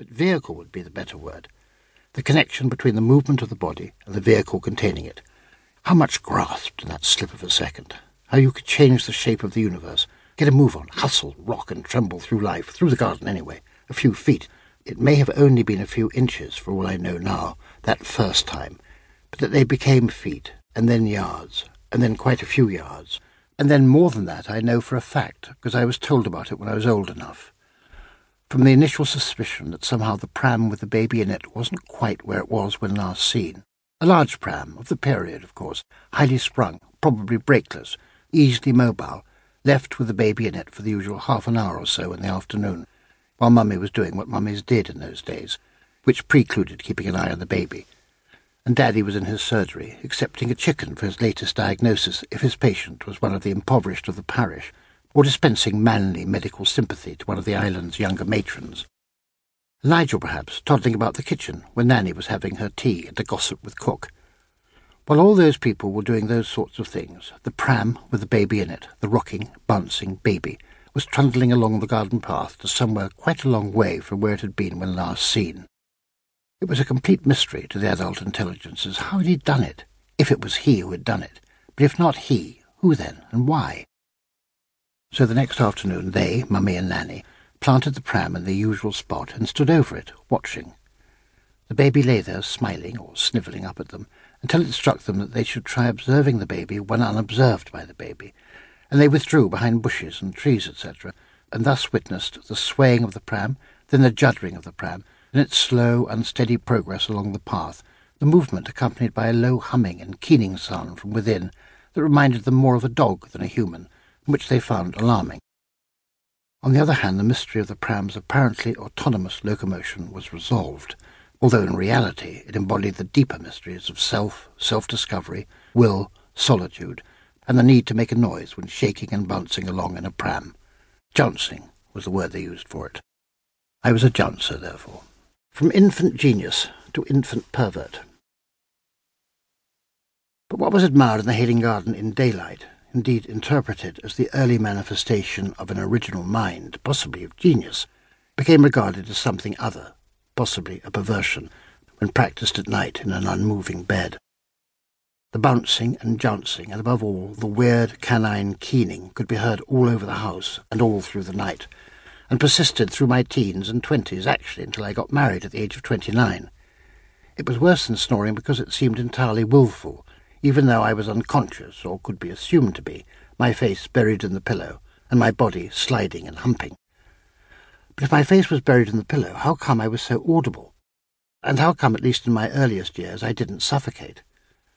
but vehicle would be the better word. The connection between the movement of the body and the vehicle containing it. How much grasped in that slip of a second. How you could change the shape of the universe. Get a move on, hustle, rock and tremble through life, through the garden anyway, a few feet. It may have only been a few inches, for all I know now, that first time, but that they became feet, and then yards, and then quite a few yards, and then more than that I know for a fact, because I was told about it when I was old enough. From the initial suspicion that somehow the pram with the baby in it wasn't quite where it was when last seen. A large pram, of the period, of course, highly sprung, probably brakeless, easily mobile, left with the baby in it for the usual half an hour or so in the afternoon, while Mummy was doing what Mummies did in those days, which precluded keeping an eye on the baby. And Daddy was in his surgery, accepting a chicken for his latest diagnosis if his patient was one of the impoverished of the parish, or dispensing manly medical sympathy to one of the island's younger matrons. Nigel, perhaps, toddling about the kitchen when Nanny was having her tea and a gossip with Cook. While all those people were doing those sorts of things, the pram with the baby in it, the rocking, bouncing baby, was trundling along the garden path to somewhere quite a long way from where it had been when last seen. It was a complete mystery to the adult intelligences how had he done it, if it was he who had done it, but if not he, who then, and why? So the next afternoon they, Mummy and Nanny, planted the pram in the usual spot and stood over it, watching. The baby lay there, smiling or snivelling up at them, until it struck them that they should try observing the baby when unobserved by the baby, and they withdrew behind bushes and trees, etc., and thus witnessed the swaying of the pram, then the juddering of the pram, and its slow, unsteady progress along the path, the movement accompanied by a low humming and keening sound from within that reminded them more of a dog than a human, which they found alarming. On the other hand, the mystery of the pram's apparently autonomous locomotion was resolved, although in reality it embodied the deeper mysteries of self, self-discovery, will, solitude, and the need to make a noise when shaking and bouncing along in a pram. Jouncing was the word they used for it. I was a jouncer, therefore. From infant genius to infant pervert. But what was admired in the Hayling Garden in daylight, indeed interpreted as the early manifestation of an original mind, possibly of genius, became regarded as something other, possibly a perversion, when practised at night in an unmoving bed. The bouncing and jouncing, and above all, the weird canine keening, could be heard all over the house and all through the night, and persisted through my teens and 20s, actually, until I got married at the age of 29. It was worse than snoring because it seemed entirely willful, even though I was unconscious, or could be assumed to be, my face buried in the pillow, and my body sliding and humping. But if my face was buried in the pillow, how come I was so audible? And how come, at least in my earliest years, I didn't suffocate?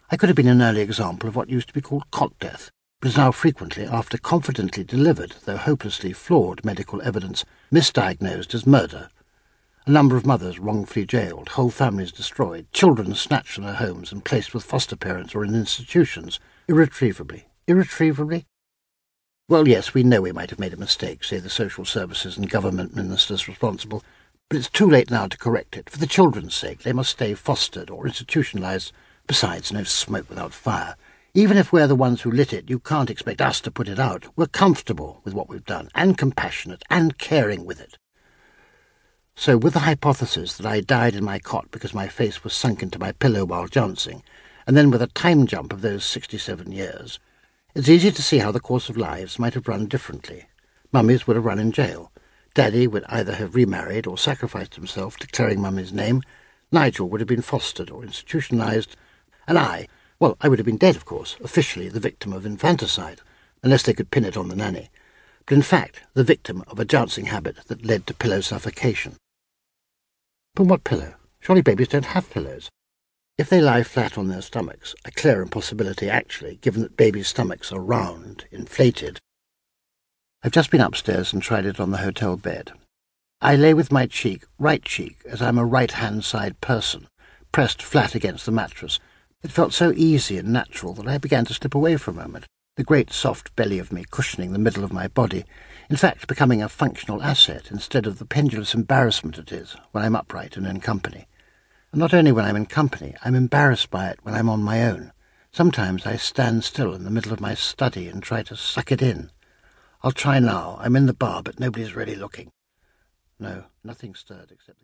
I could have been an early example of what used to be called cot death, but is now frequently, after confidently delivered, though hopelessly flawed medical evidence, misdiagnosed as murder. A number of mothers wrongfully jailed, whole families destroyed, children snatched from their homes and placed with foster parents or in institutions, irretrievably. Irretrievably? Well, yes, we know we might have made a mistake, say the social services and government ministers responsible, but it's too late now to correct it. For the children's sake, they must stay fostered or institutionalised. Besides, no smoke without fire. Even if we're the ones who lit it, you can't expect us to put it out. We're comfortable with what we've done, and compassionate, and caring with it. So, with the hypothesis that I died in my cot because my face was sunk into my pillow while jouncing, and then with a time jump of those 67 years, it's easy to see how the course of lives might have run differently. Mummies would have run in jail. Daddy would either have remarried or sacrificed himself, declaring Mummy's name. Nigel would have been fostered or institutionalised. And I would have been dead, of course, officially the victim of infanticide, unless they could pin it on the nanny, but in fact the victim of a jouncing habit that led to pillow suffocation. But what pillow? Surely babies don't have pillows. If they lie flat on their stomachs, a clear impossibility actually, given that babies' stomachs are round, inflated. I've just been upstairs and tried it on the hotel bed. I lay with my right cheek, as I'm a right-hand side person, pressed flat against the mattress. It felt so easy and natural that I began to slip away for a moment, the great soft belly of me cushioning the middle of my body, in fact becoming a functional asset instead of the pendulous embarrassment it is when I'm upright and in company. And not only when I'm in company, I'm embarrassed by it when I'm on my own. Sometimes I stand still in the middle of my study and try to suck it in. I'll try now. I'm in the bar, but nobody's really looking. No, nothing stirred except the